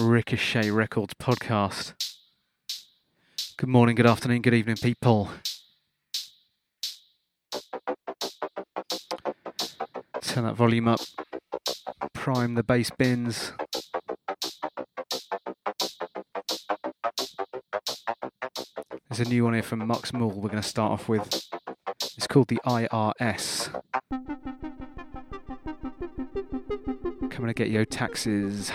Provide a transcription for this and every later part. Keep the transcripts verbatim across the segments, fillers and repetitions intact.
Ricochet Records podcast. Good morning, good afternoon, good evening, people. Turn that volume up. Prime the bass bins. There's a new one here from Mux Mull we're going to start off with. It's called the I R S. Coming to get your taxes.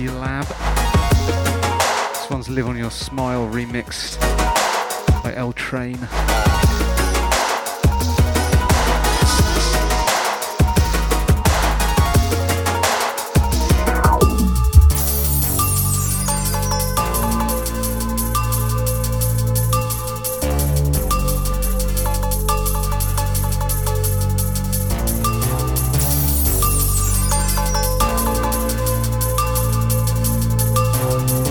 Lab. This one's Live on Your Smile remixed by L Train. We'll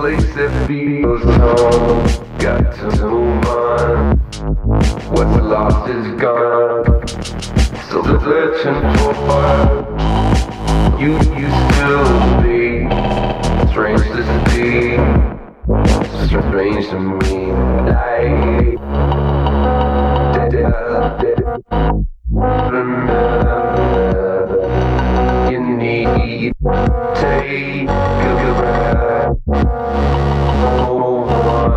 place that feels home. Got to move on. What's lost is gone. Still searching for fun. You used to be strange to see, strange to me. I did it. You need take a breath. Move on.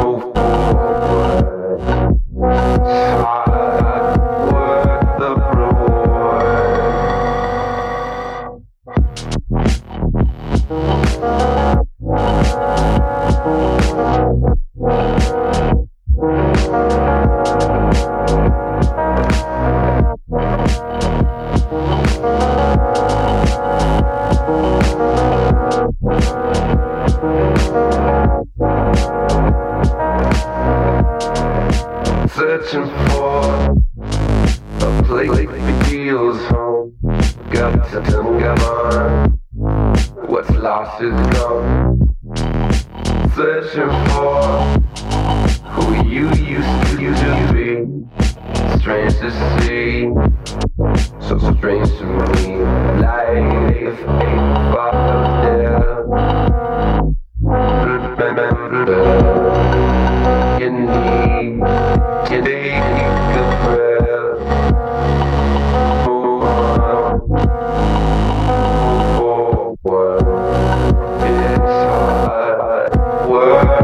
Move forward. Searching for a place that feels home. Got to come on. What's lost is gone. Searching for who you used to, used to be. Strange to see, so strange to me. Life ain't far down. Remember, you need to take a breath. Move on, move forward. It's hard work.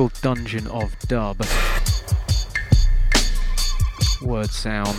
called Dungeon of Dub. Word sound.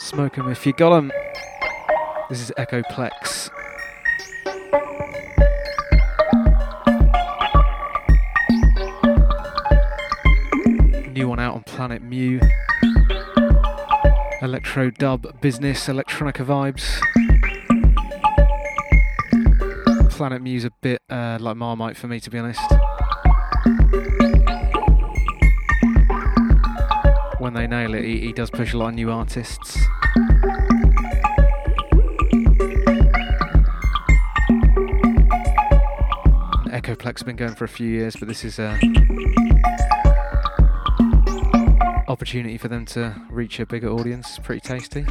Smoke 'em if you got 'em. This is Echoplex. New one out on Planet Mu. Electro dub business, electronica vibes. Planet Mu's a bit uh, like Marmite for me, to be honest. When they nail it, he, he does push a lot of new artists. Echoplex has been going for a few years, but this is an opportunity for them to reach a bigger audience. Pretty tasty.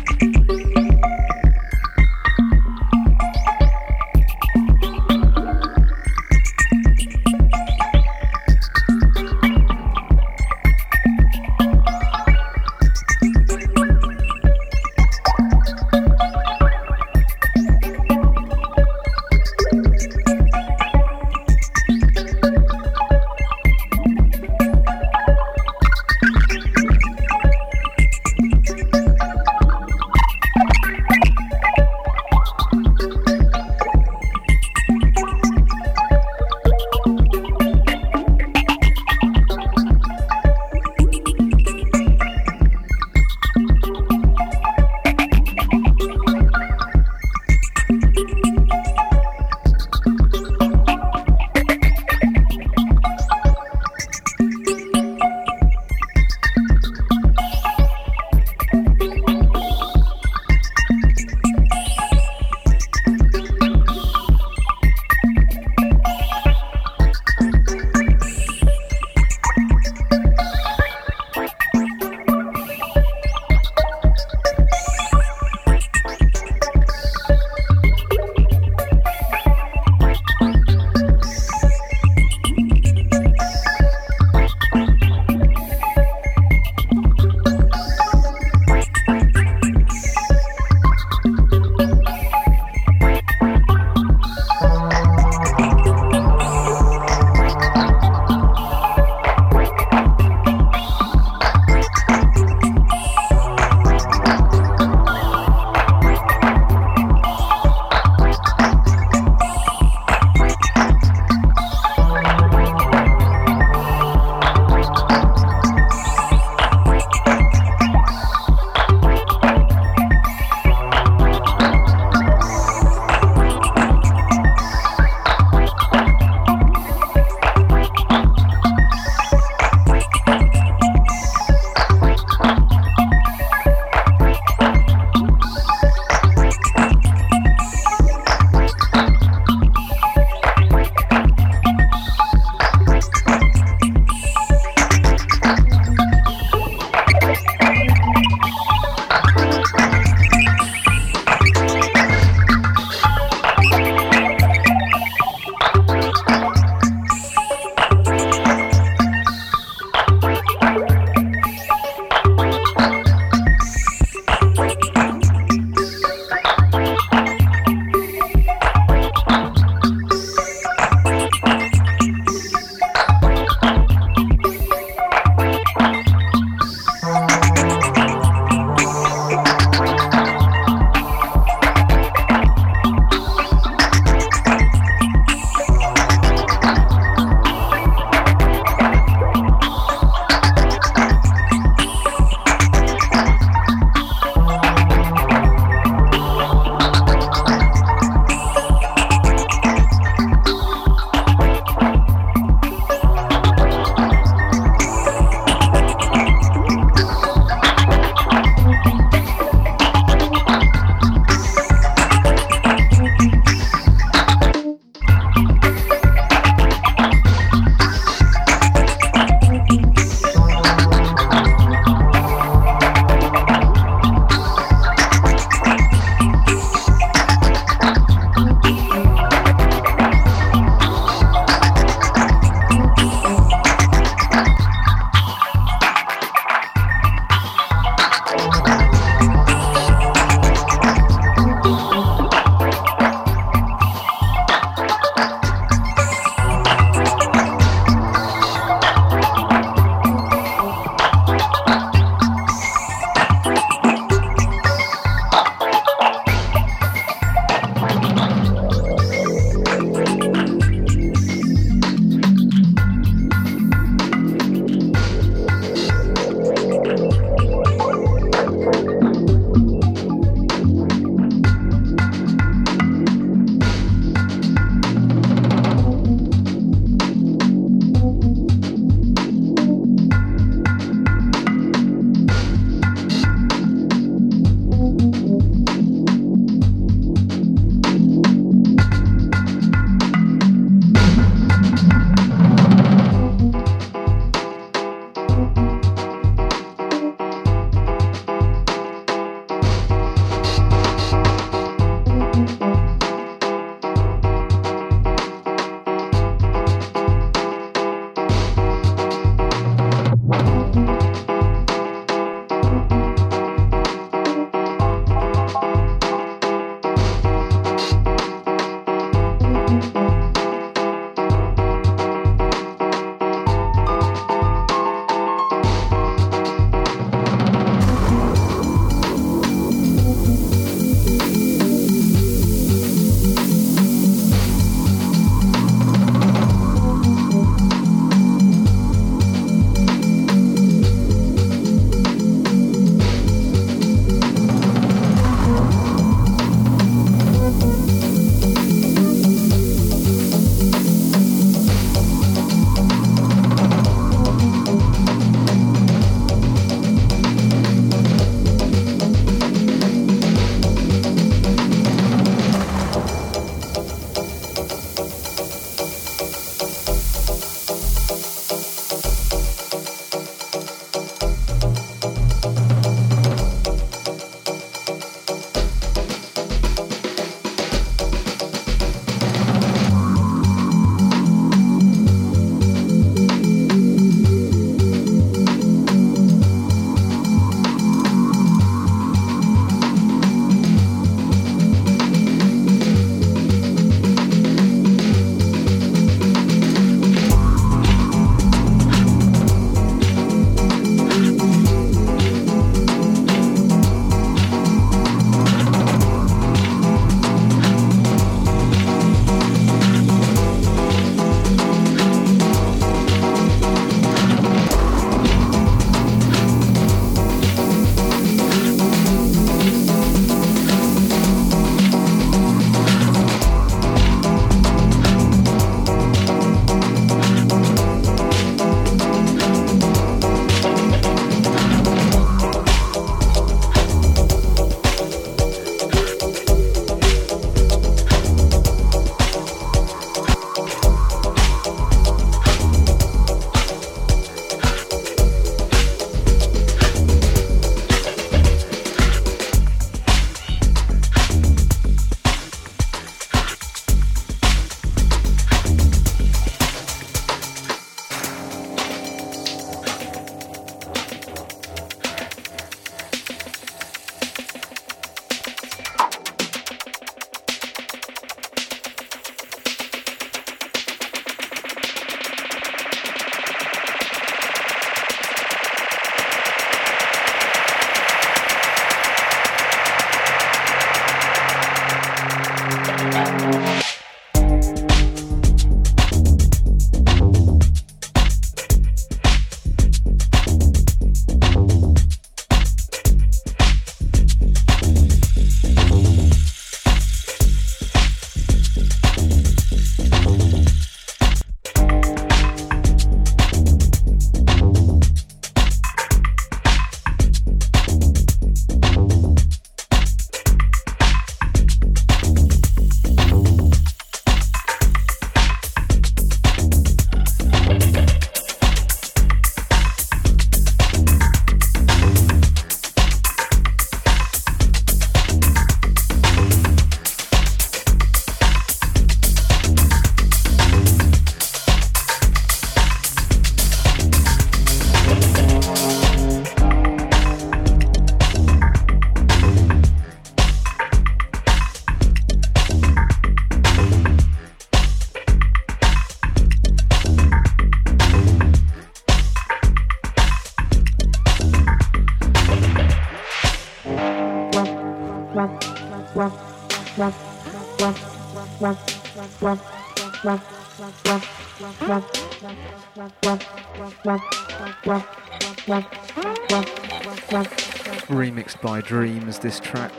Remixed by Dreams, this track.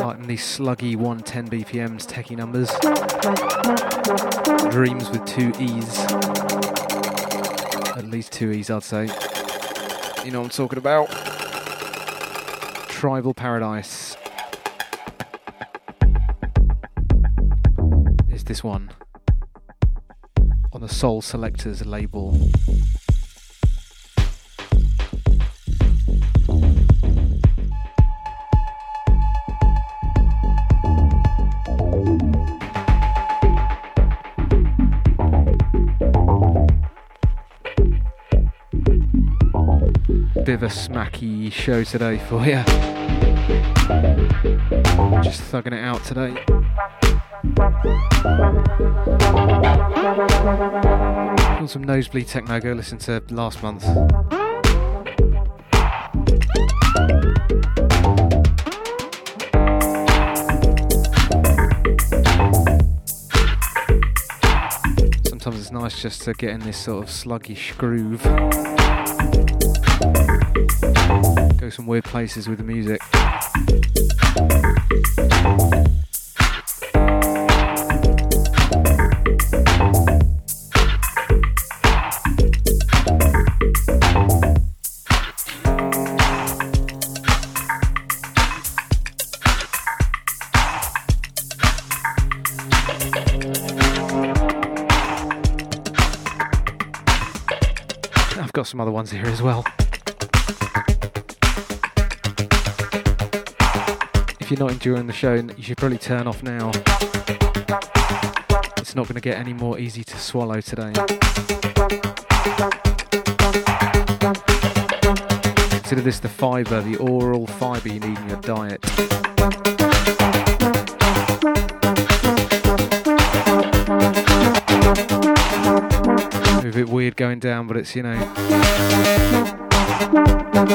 Like in these sluggy one ten B P Ms techie numbers. Dreams with two E's. At least two E's, I'd say. You know what I'm talking about. Tribal Paradise. It's this one. On the Soul Selectors label. Bit of a smacky show today for you. Just thugging it out today. Got some nosebleed techno. Go listen to last month. Sometimes it's nice just to get in this sort of sluggish groove. Go some weird places with the music. I've got some other ones here as well. If you're not enjoying the show, you should probably turn off now. It's not going to get any more easy to swallow today. Consider this the fibre, the oral fibre you need in your diet. A bit weird going down, but it's, you know... Thank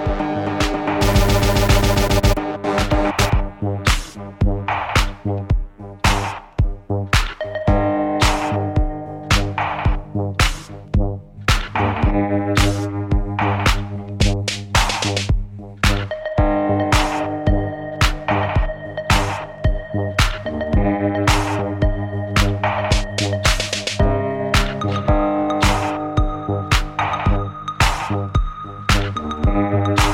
you.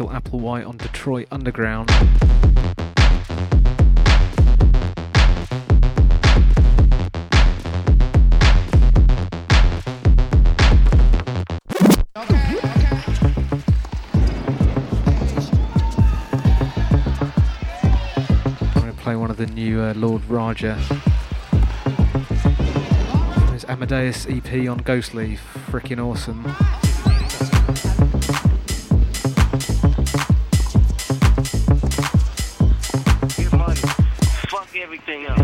Marshall Applewhite on Detroit Underground. The new uh, Lord Raja. There's Amadeus E P on Ghostly, freaking awesome. Get money, fuck everything up.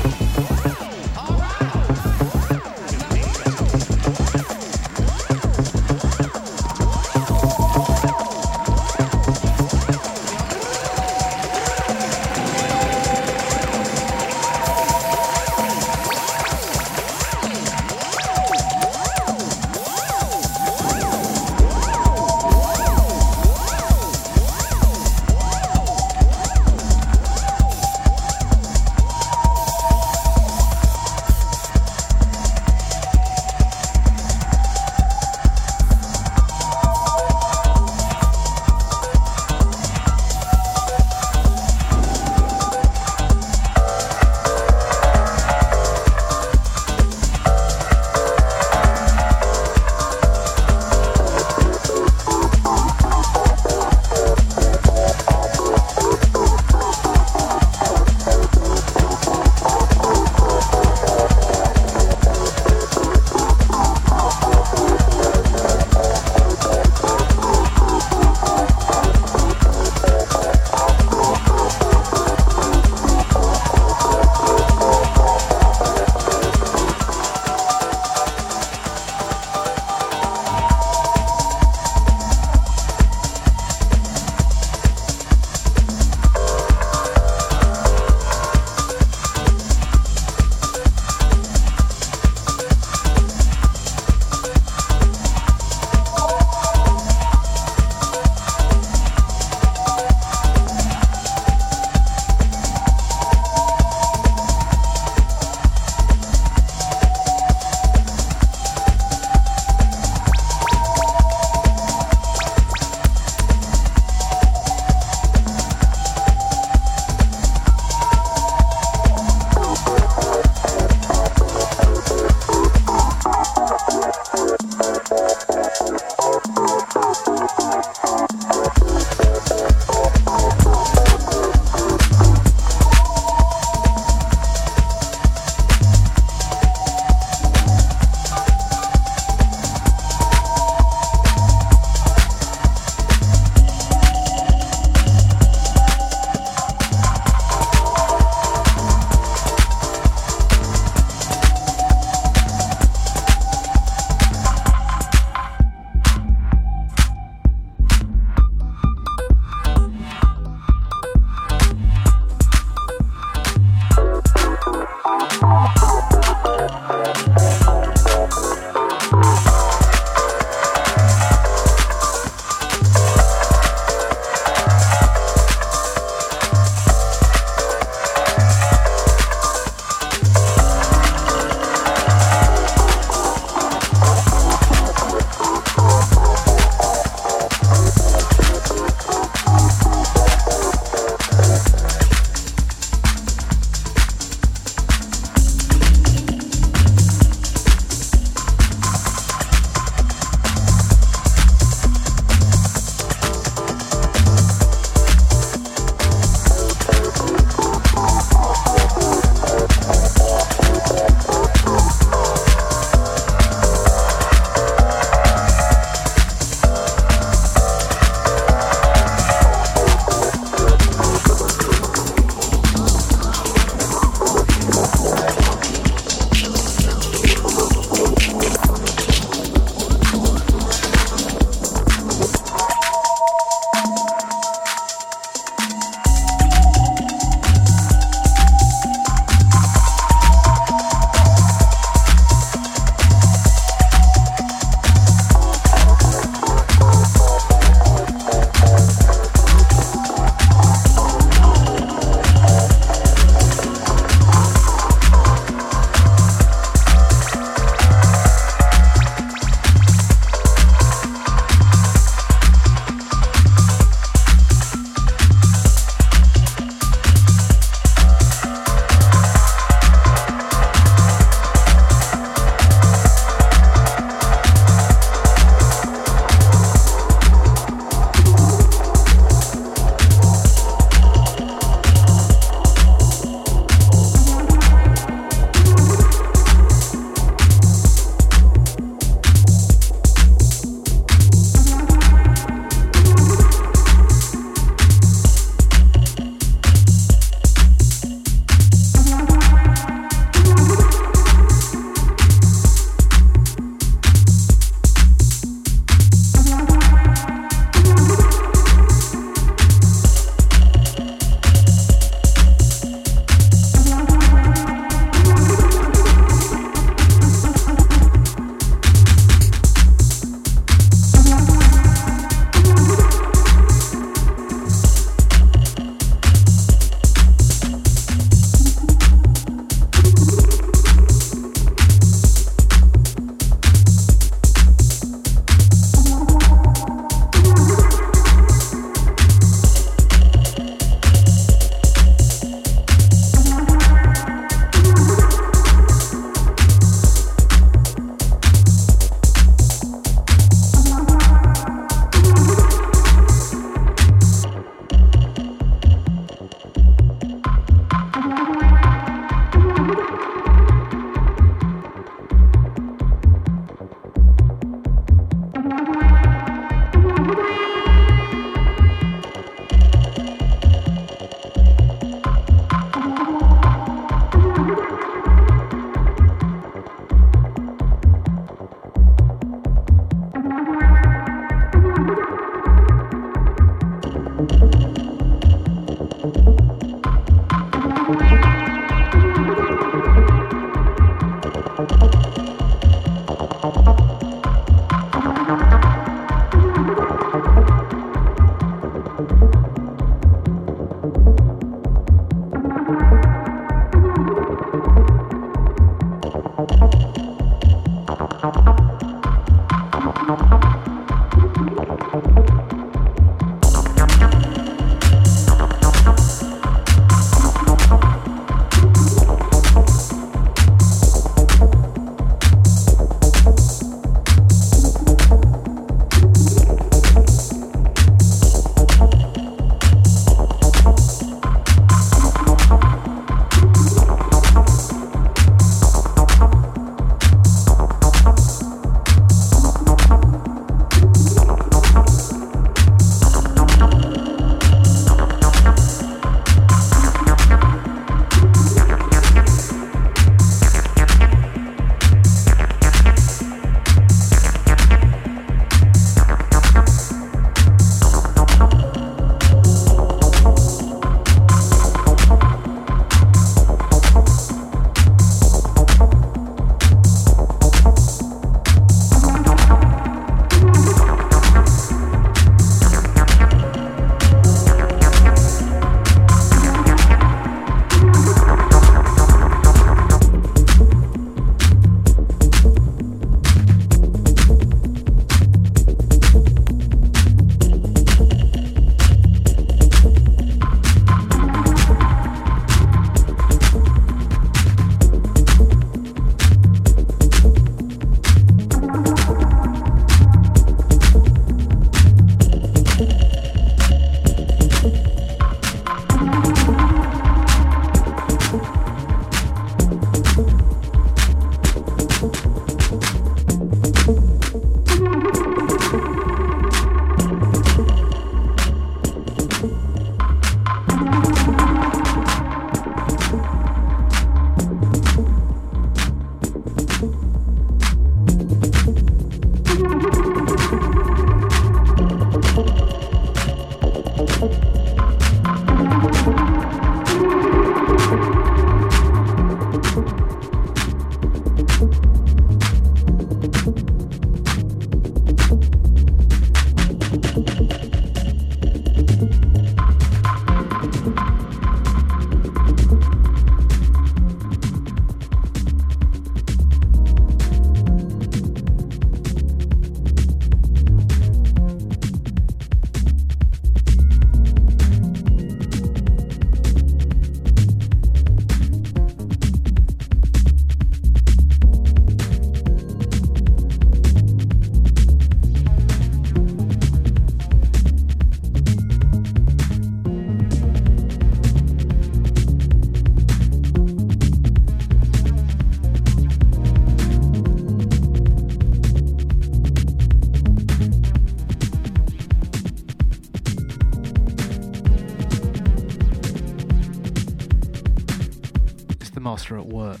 At work.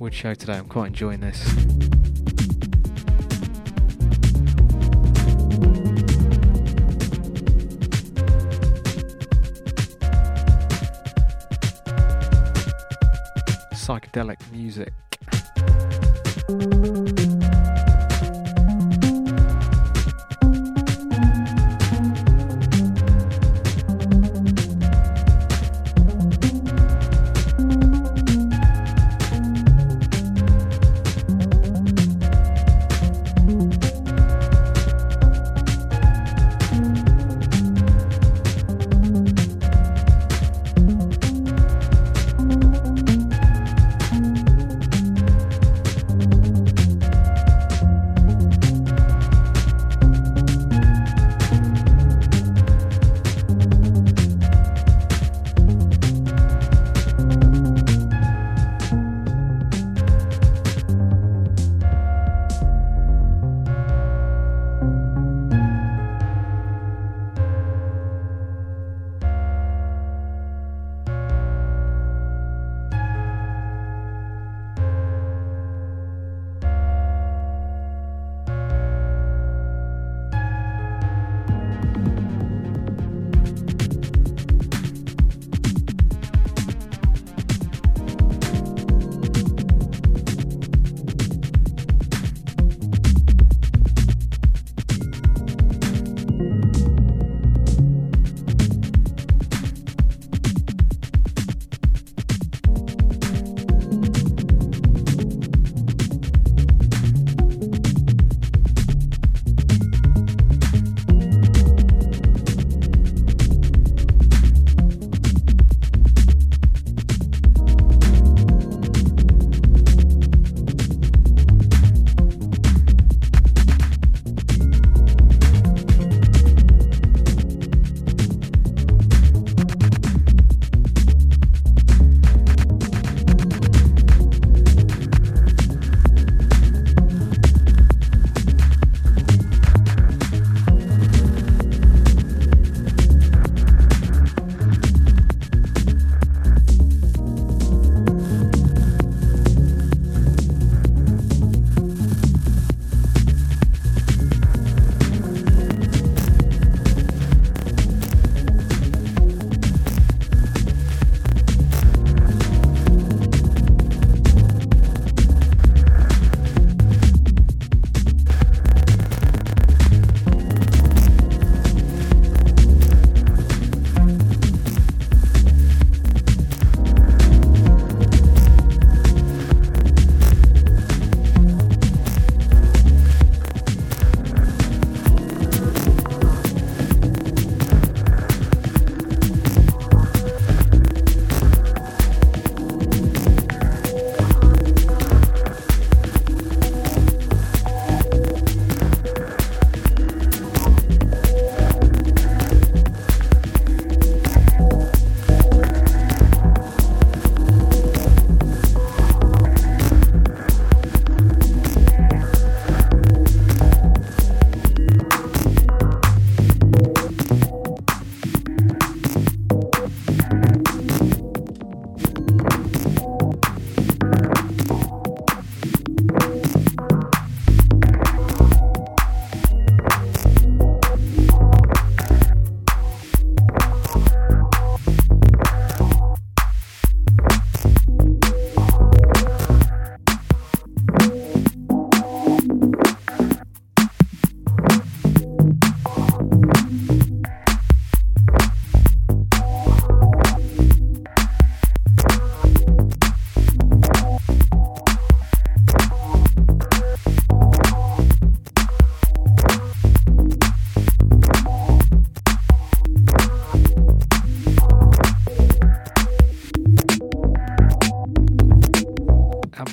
Good show today, I'm quite enjoying this. Psychedelic music.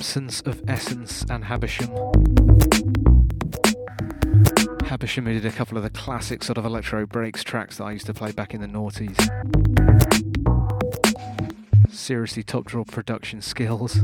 Essence of Essence and Habersham. Habersham, who did a couple of the classic sort of electro breaks tracks that I used to play back in the noughties. Seriously top draw production skills.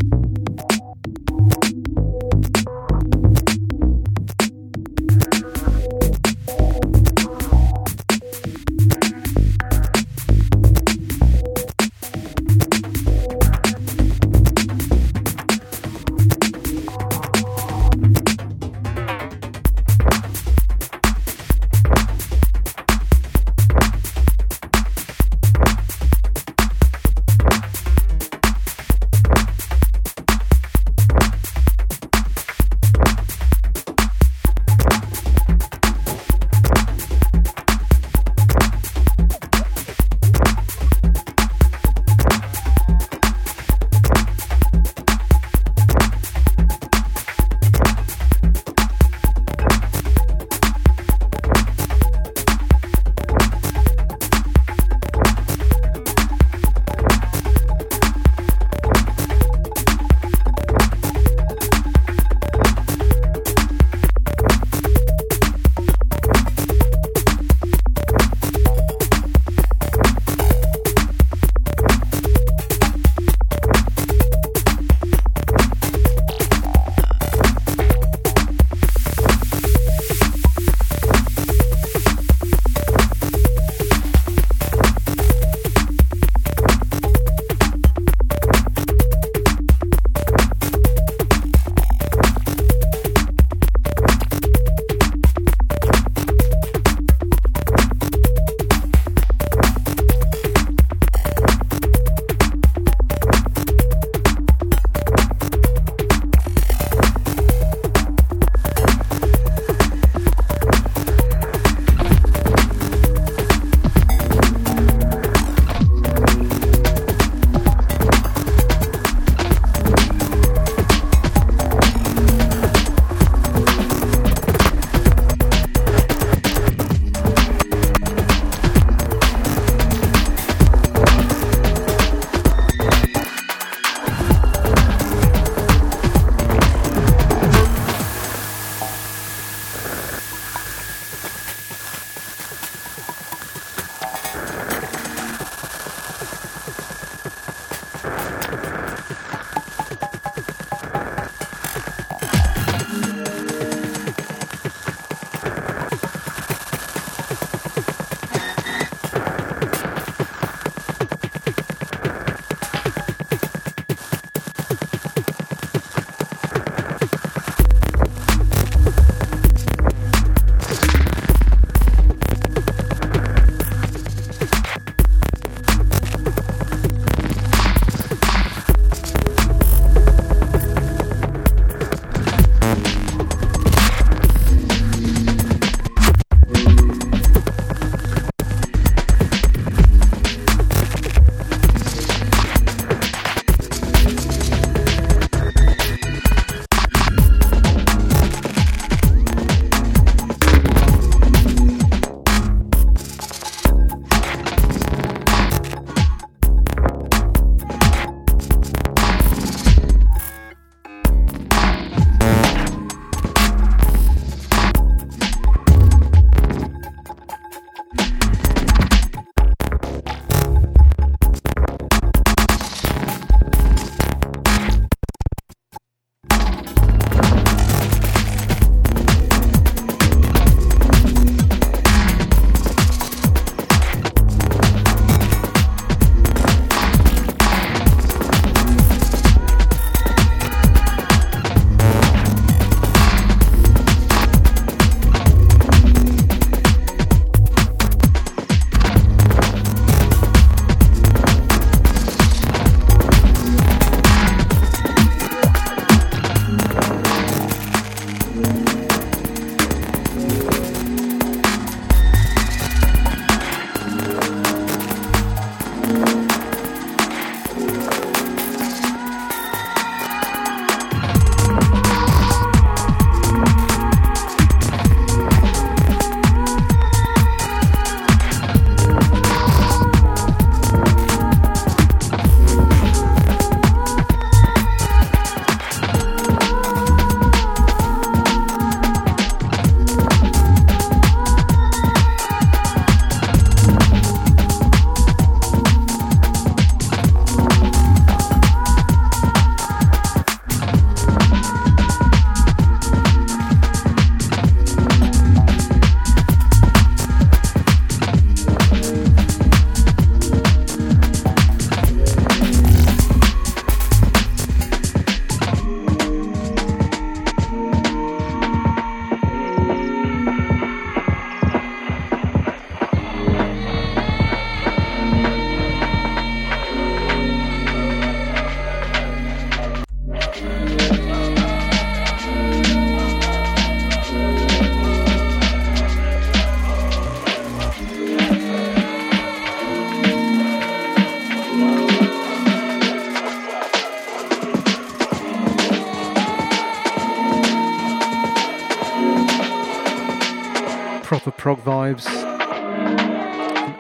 prog vibes from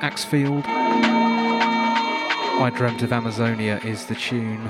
Axfield. I Dreamt of Amazonia is the tune.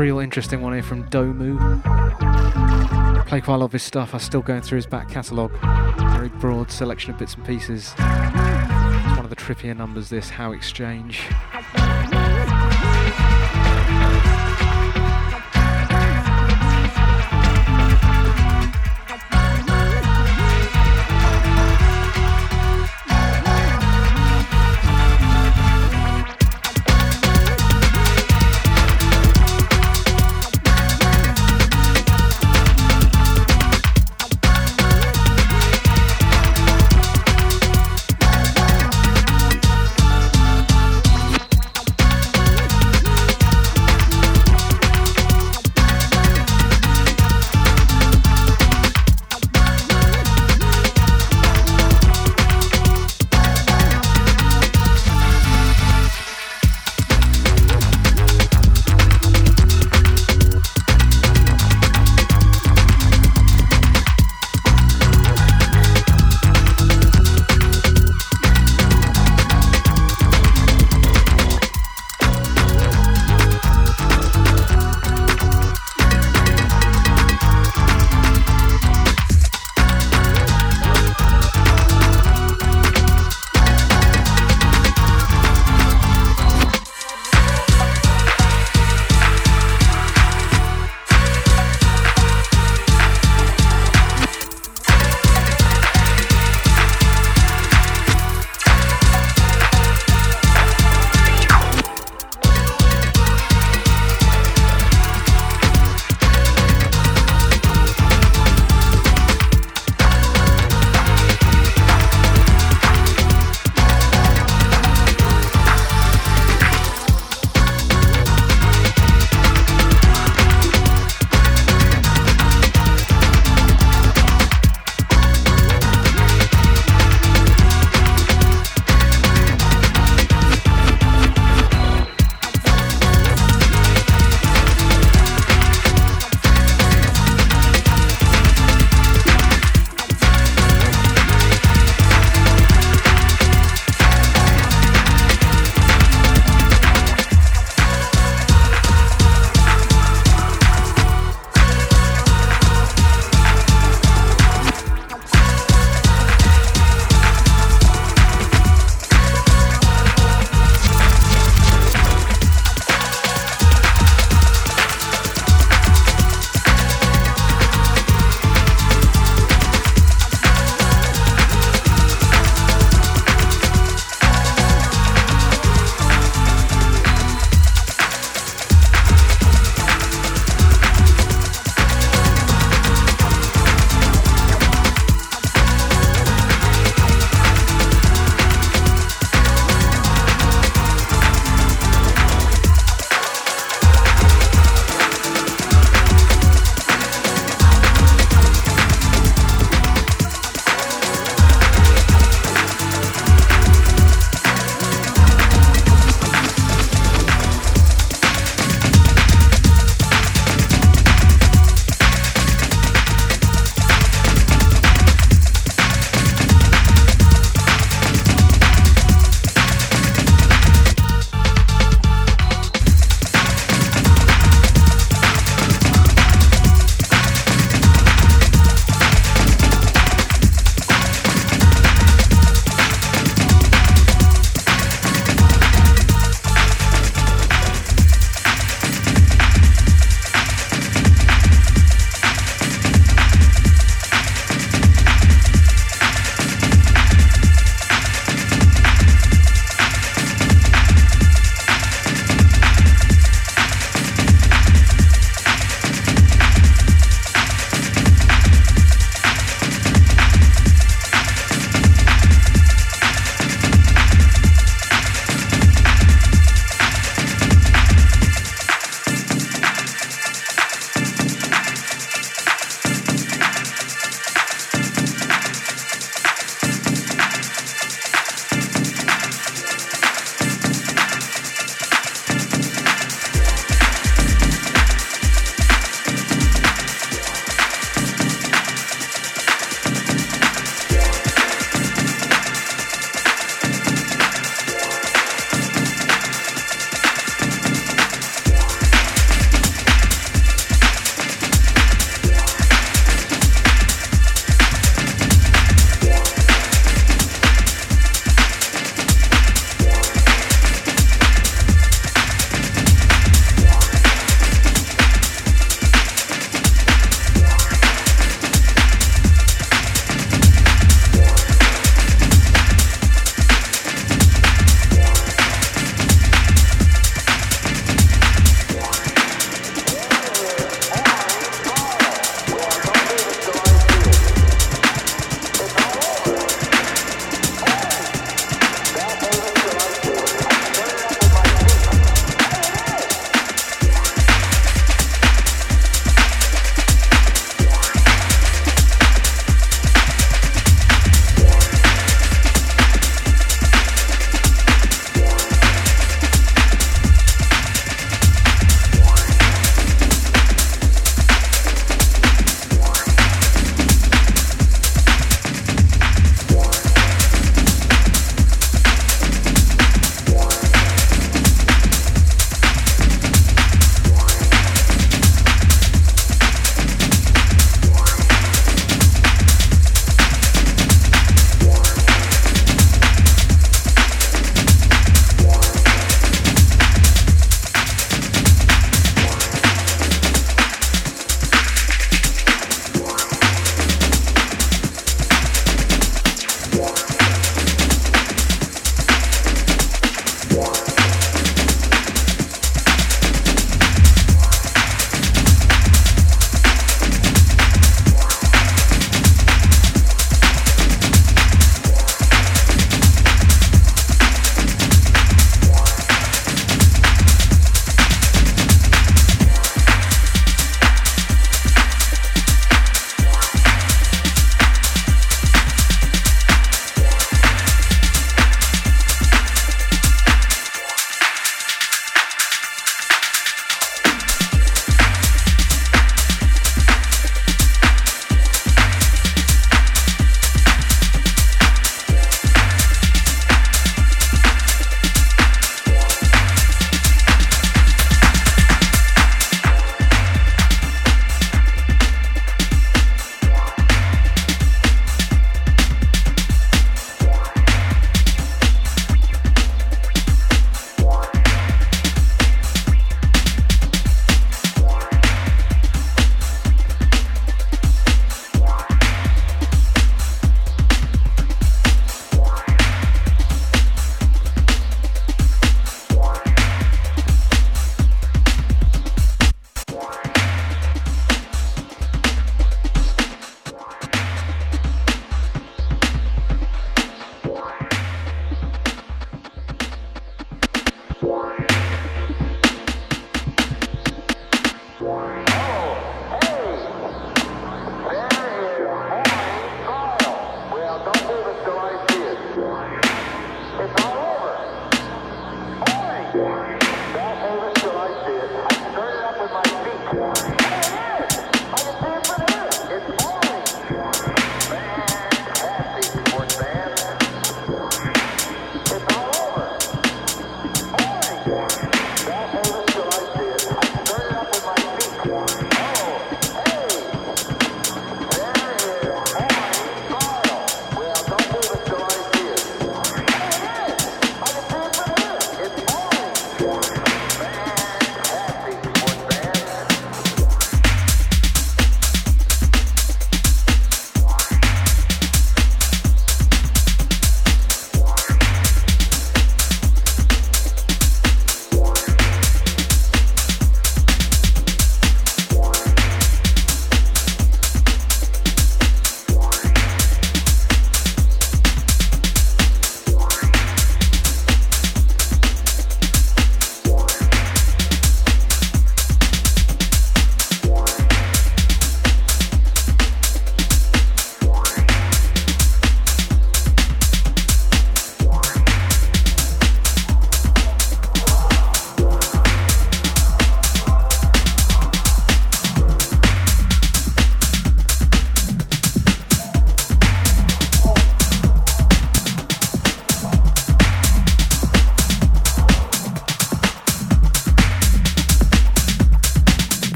real interesting one here from Domu. Play quite a lot of his stuff. I'm still going through his back catalogue. Very broad selection of bits and pieces. It's one of the trippier numbers, this Howe Exchange.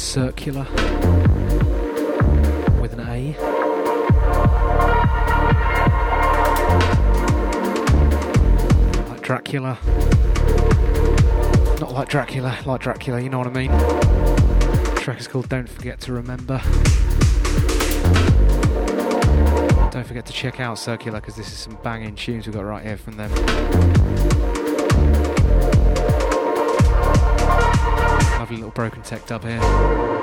Circular with an A. Like Dracula. Not like Dracula, like Dracula, you know what I mean. The track is called Don't Forget to Remember. Don't forget to to check out Circular because this is some banging tunes we've got right here from them. Lovely little broken tech dub here.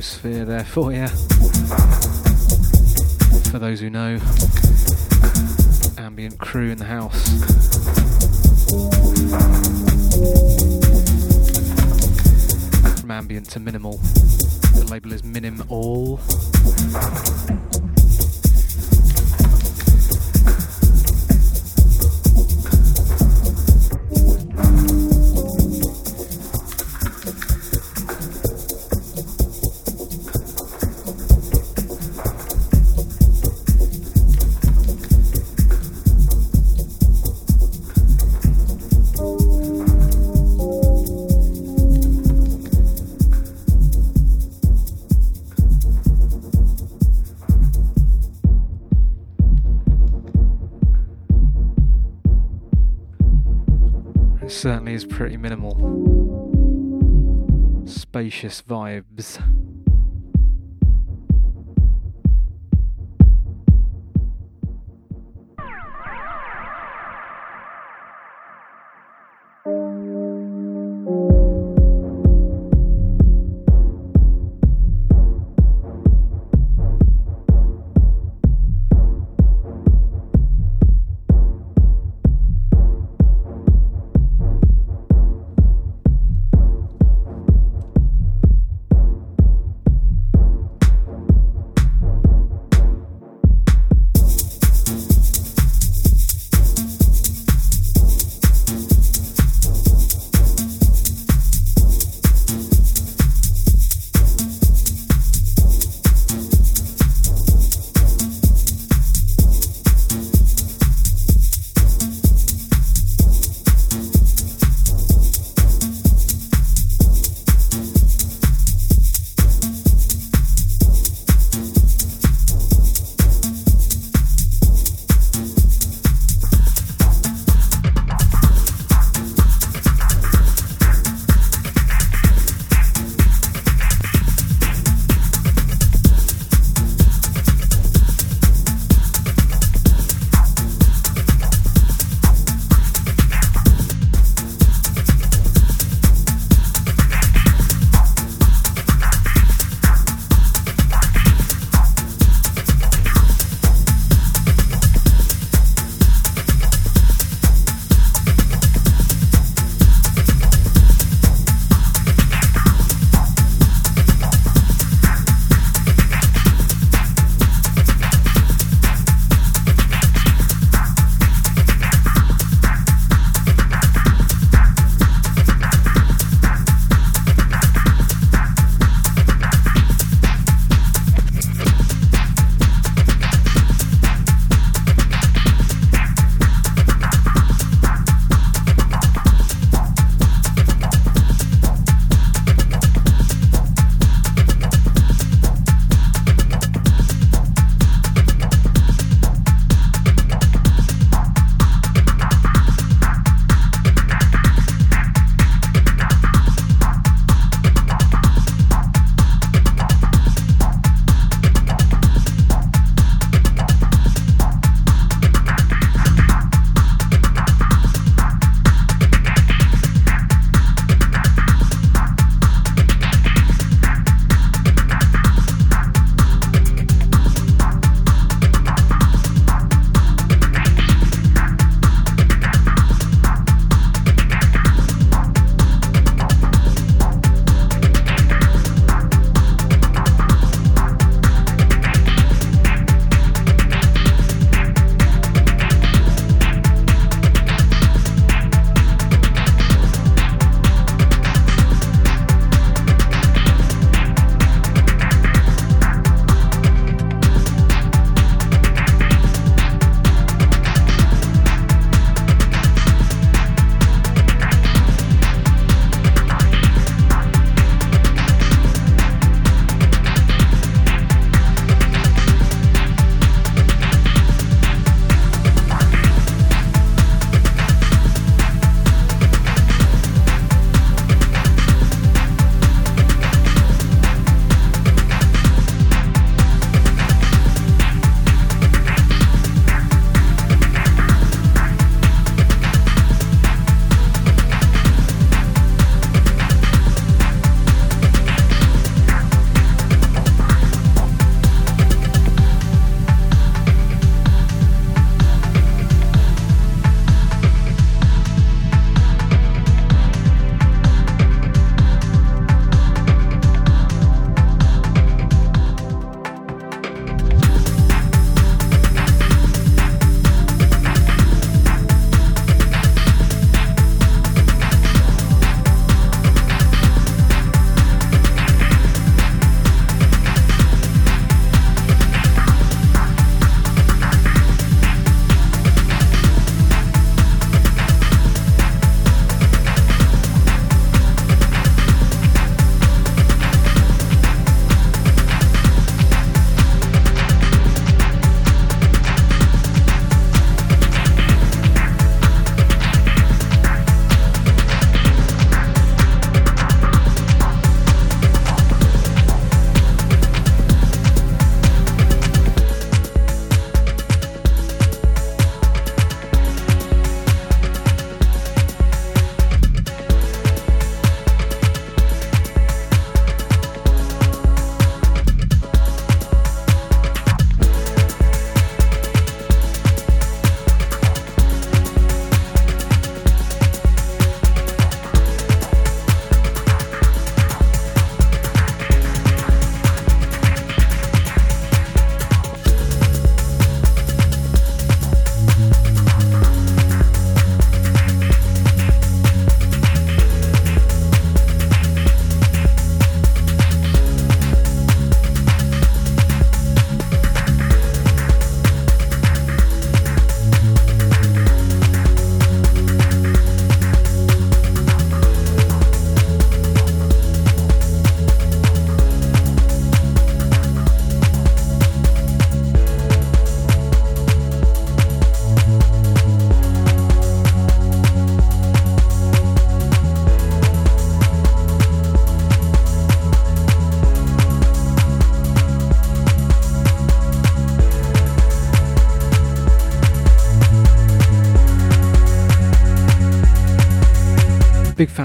Sphere there for you. For those who know, ambient crew in the house. From ambient to minimal. The label is Minim All. Certainly is pretty minimal. Spacious vibes.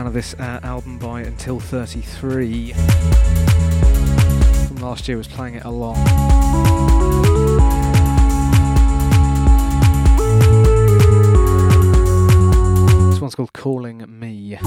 of this uh, album by Until thirty-three. From last year was playing it a lot. It's called Calling Me.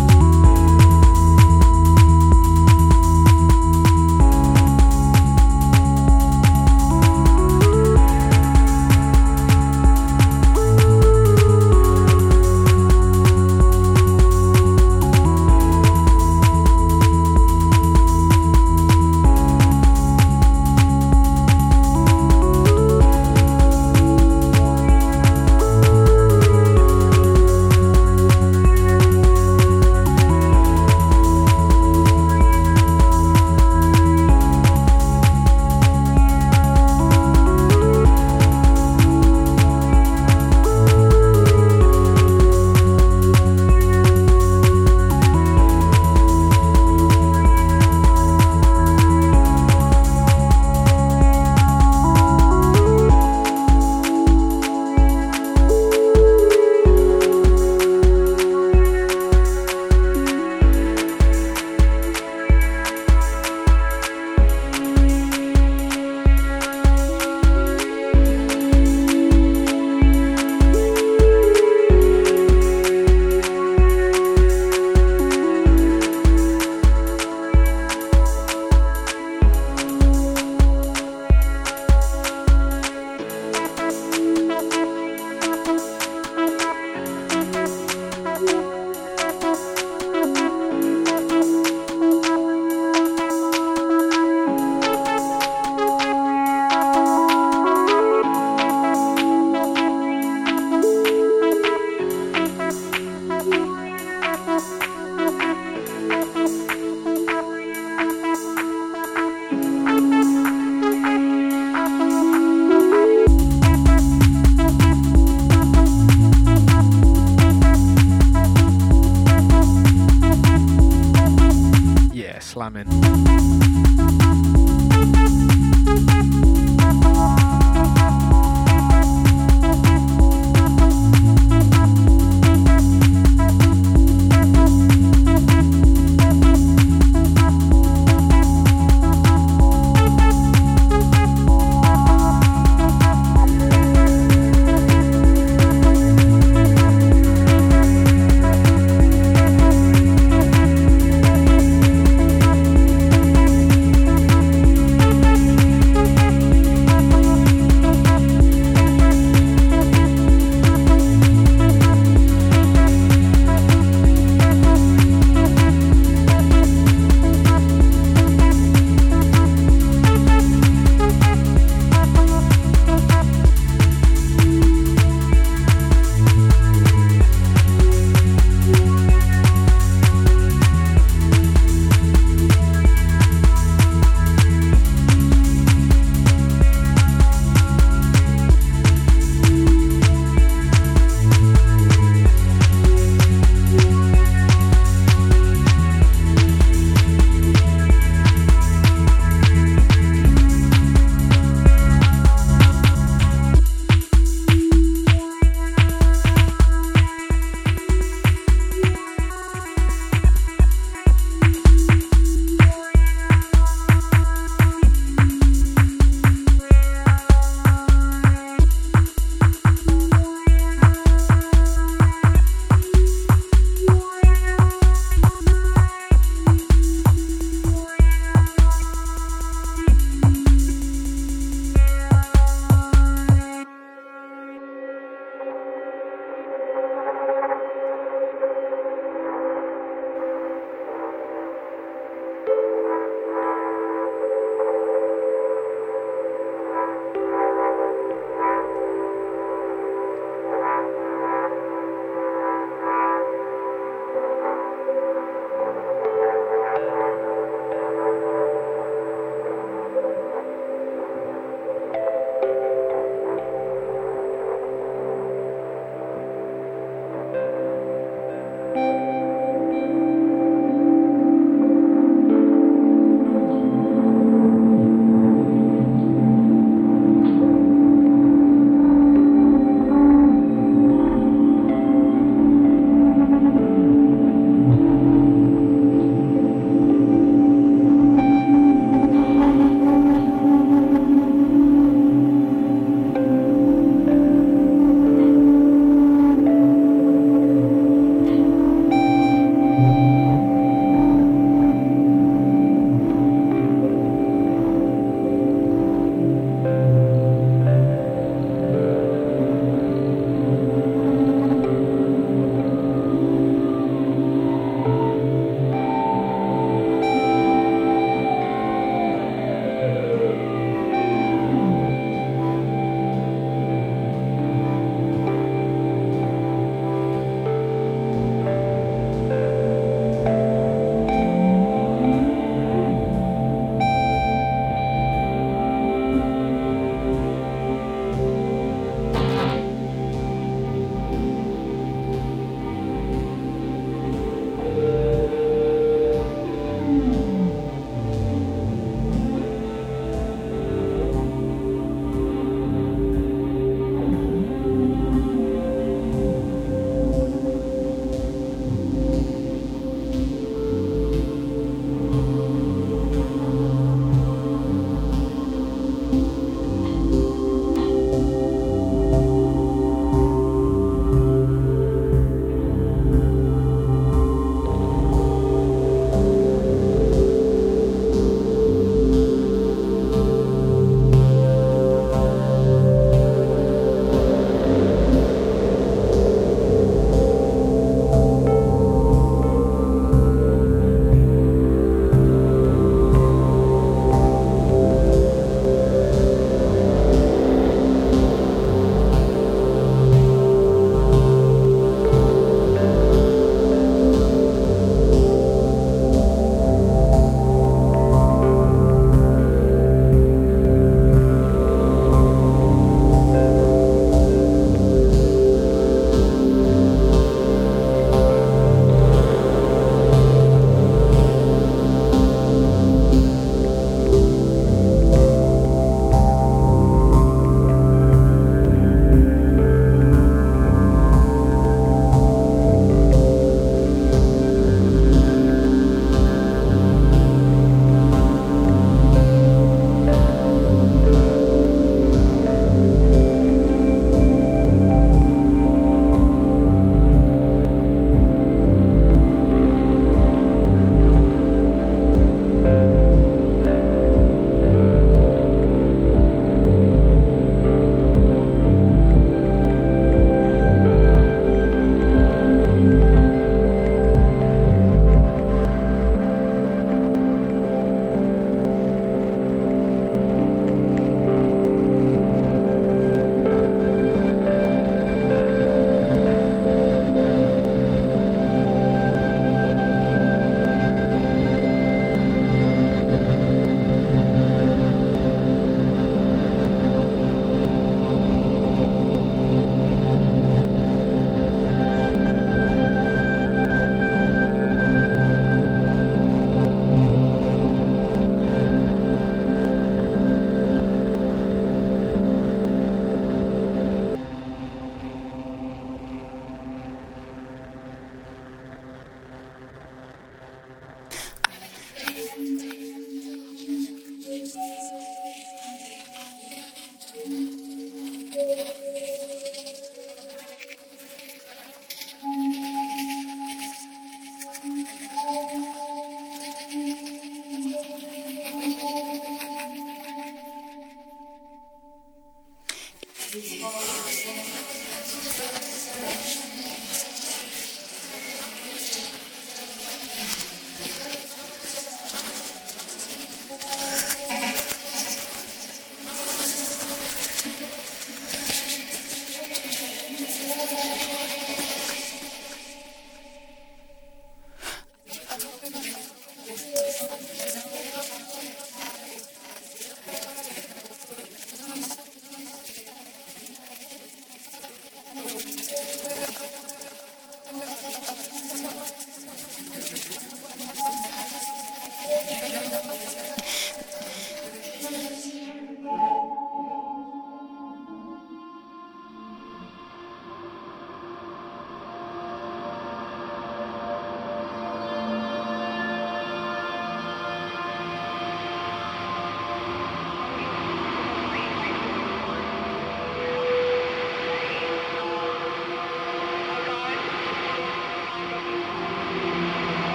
Thank you.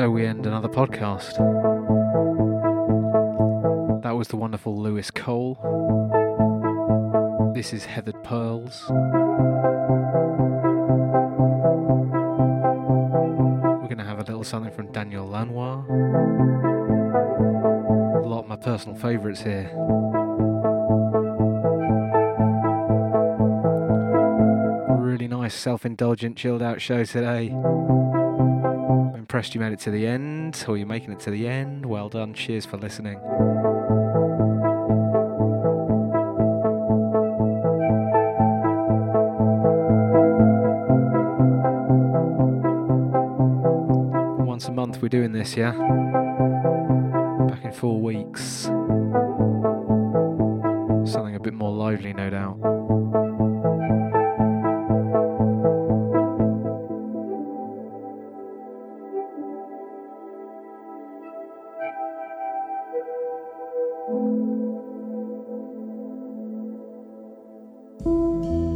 so we end another podcast. That was the wonderful Lewis Cole. This is Heather Pearls. We're going to have a little something from Daniel Lanois. A lot of my personal favourites here. Really nice, self-indulgent, chilled-out show today. Impressed you made it to the end, or you're making it to the end. Well done, cheers for listening. Once a month we're doing this, yeah? Back in four weeks. Something a bit more lively, no doubt. Thank you.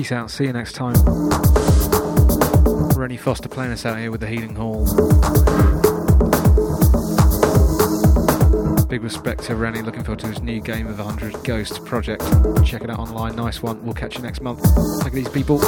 Peace out, see you next time. Rennie Foster playing us out here with the Healing Hall. Big respect to Rennie, looking forward to his new game of one hundred Ghosts project. Check it out online, nice one. We'll catch you next month. Take it easy, people.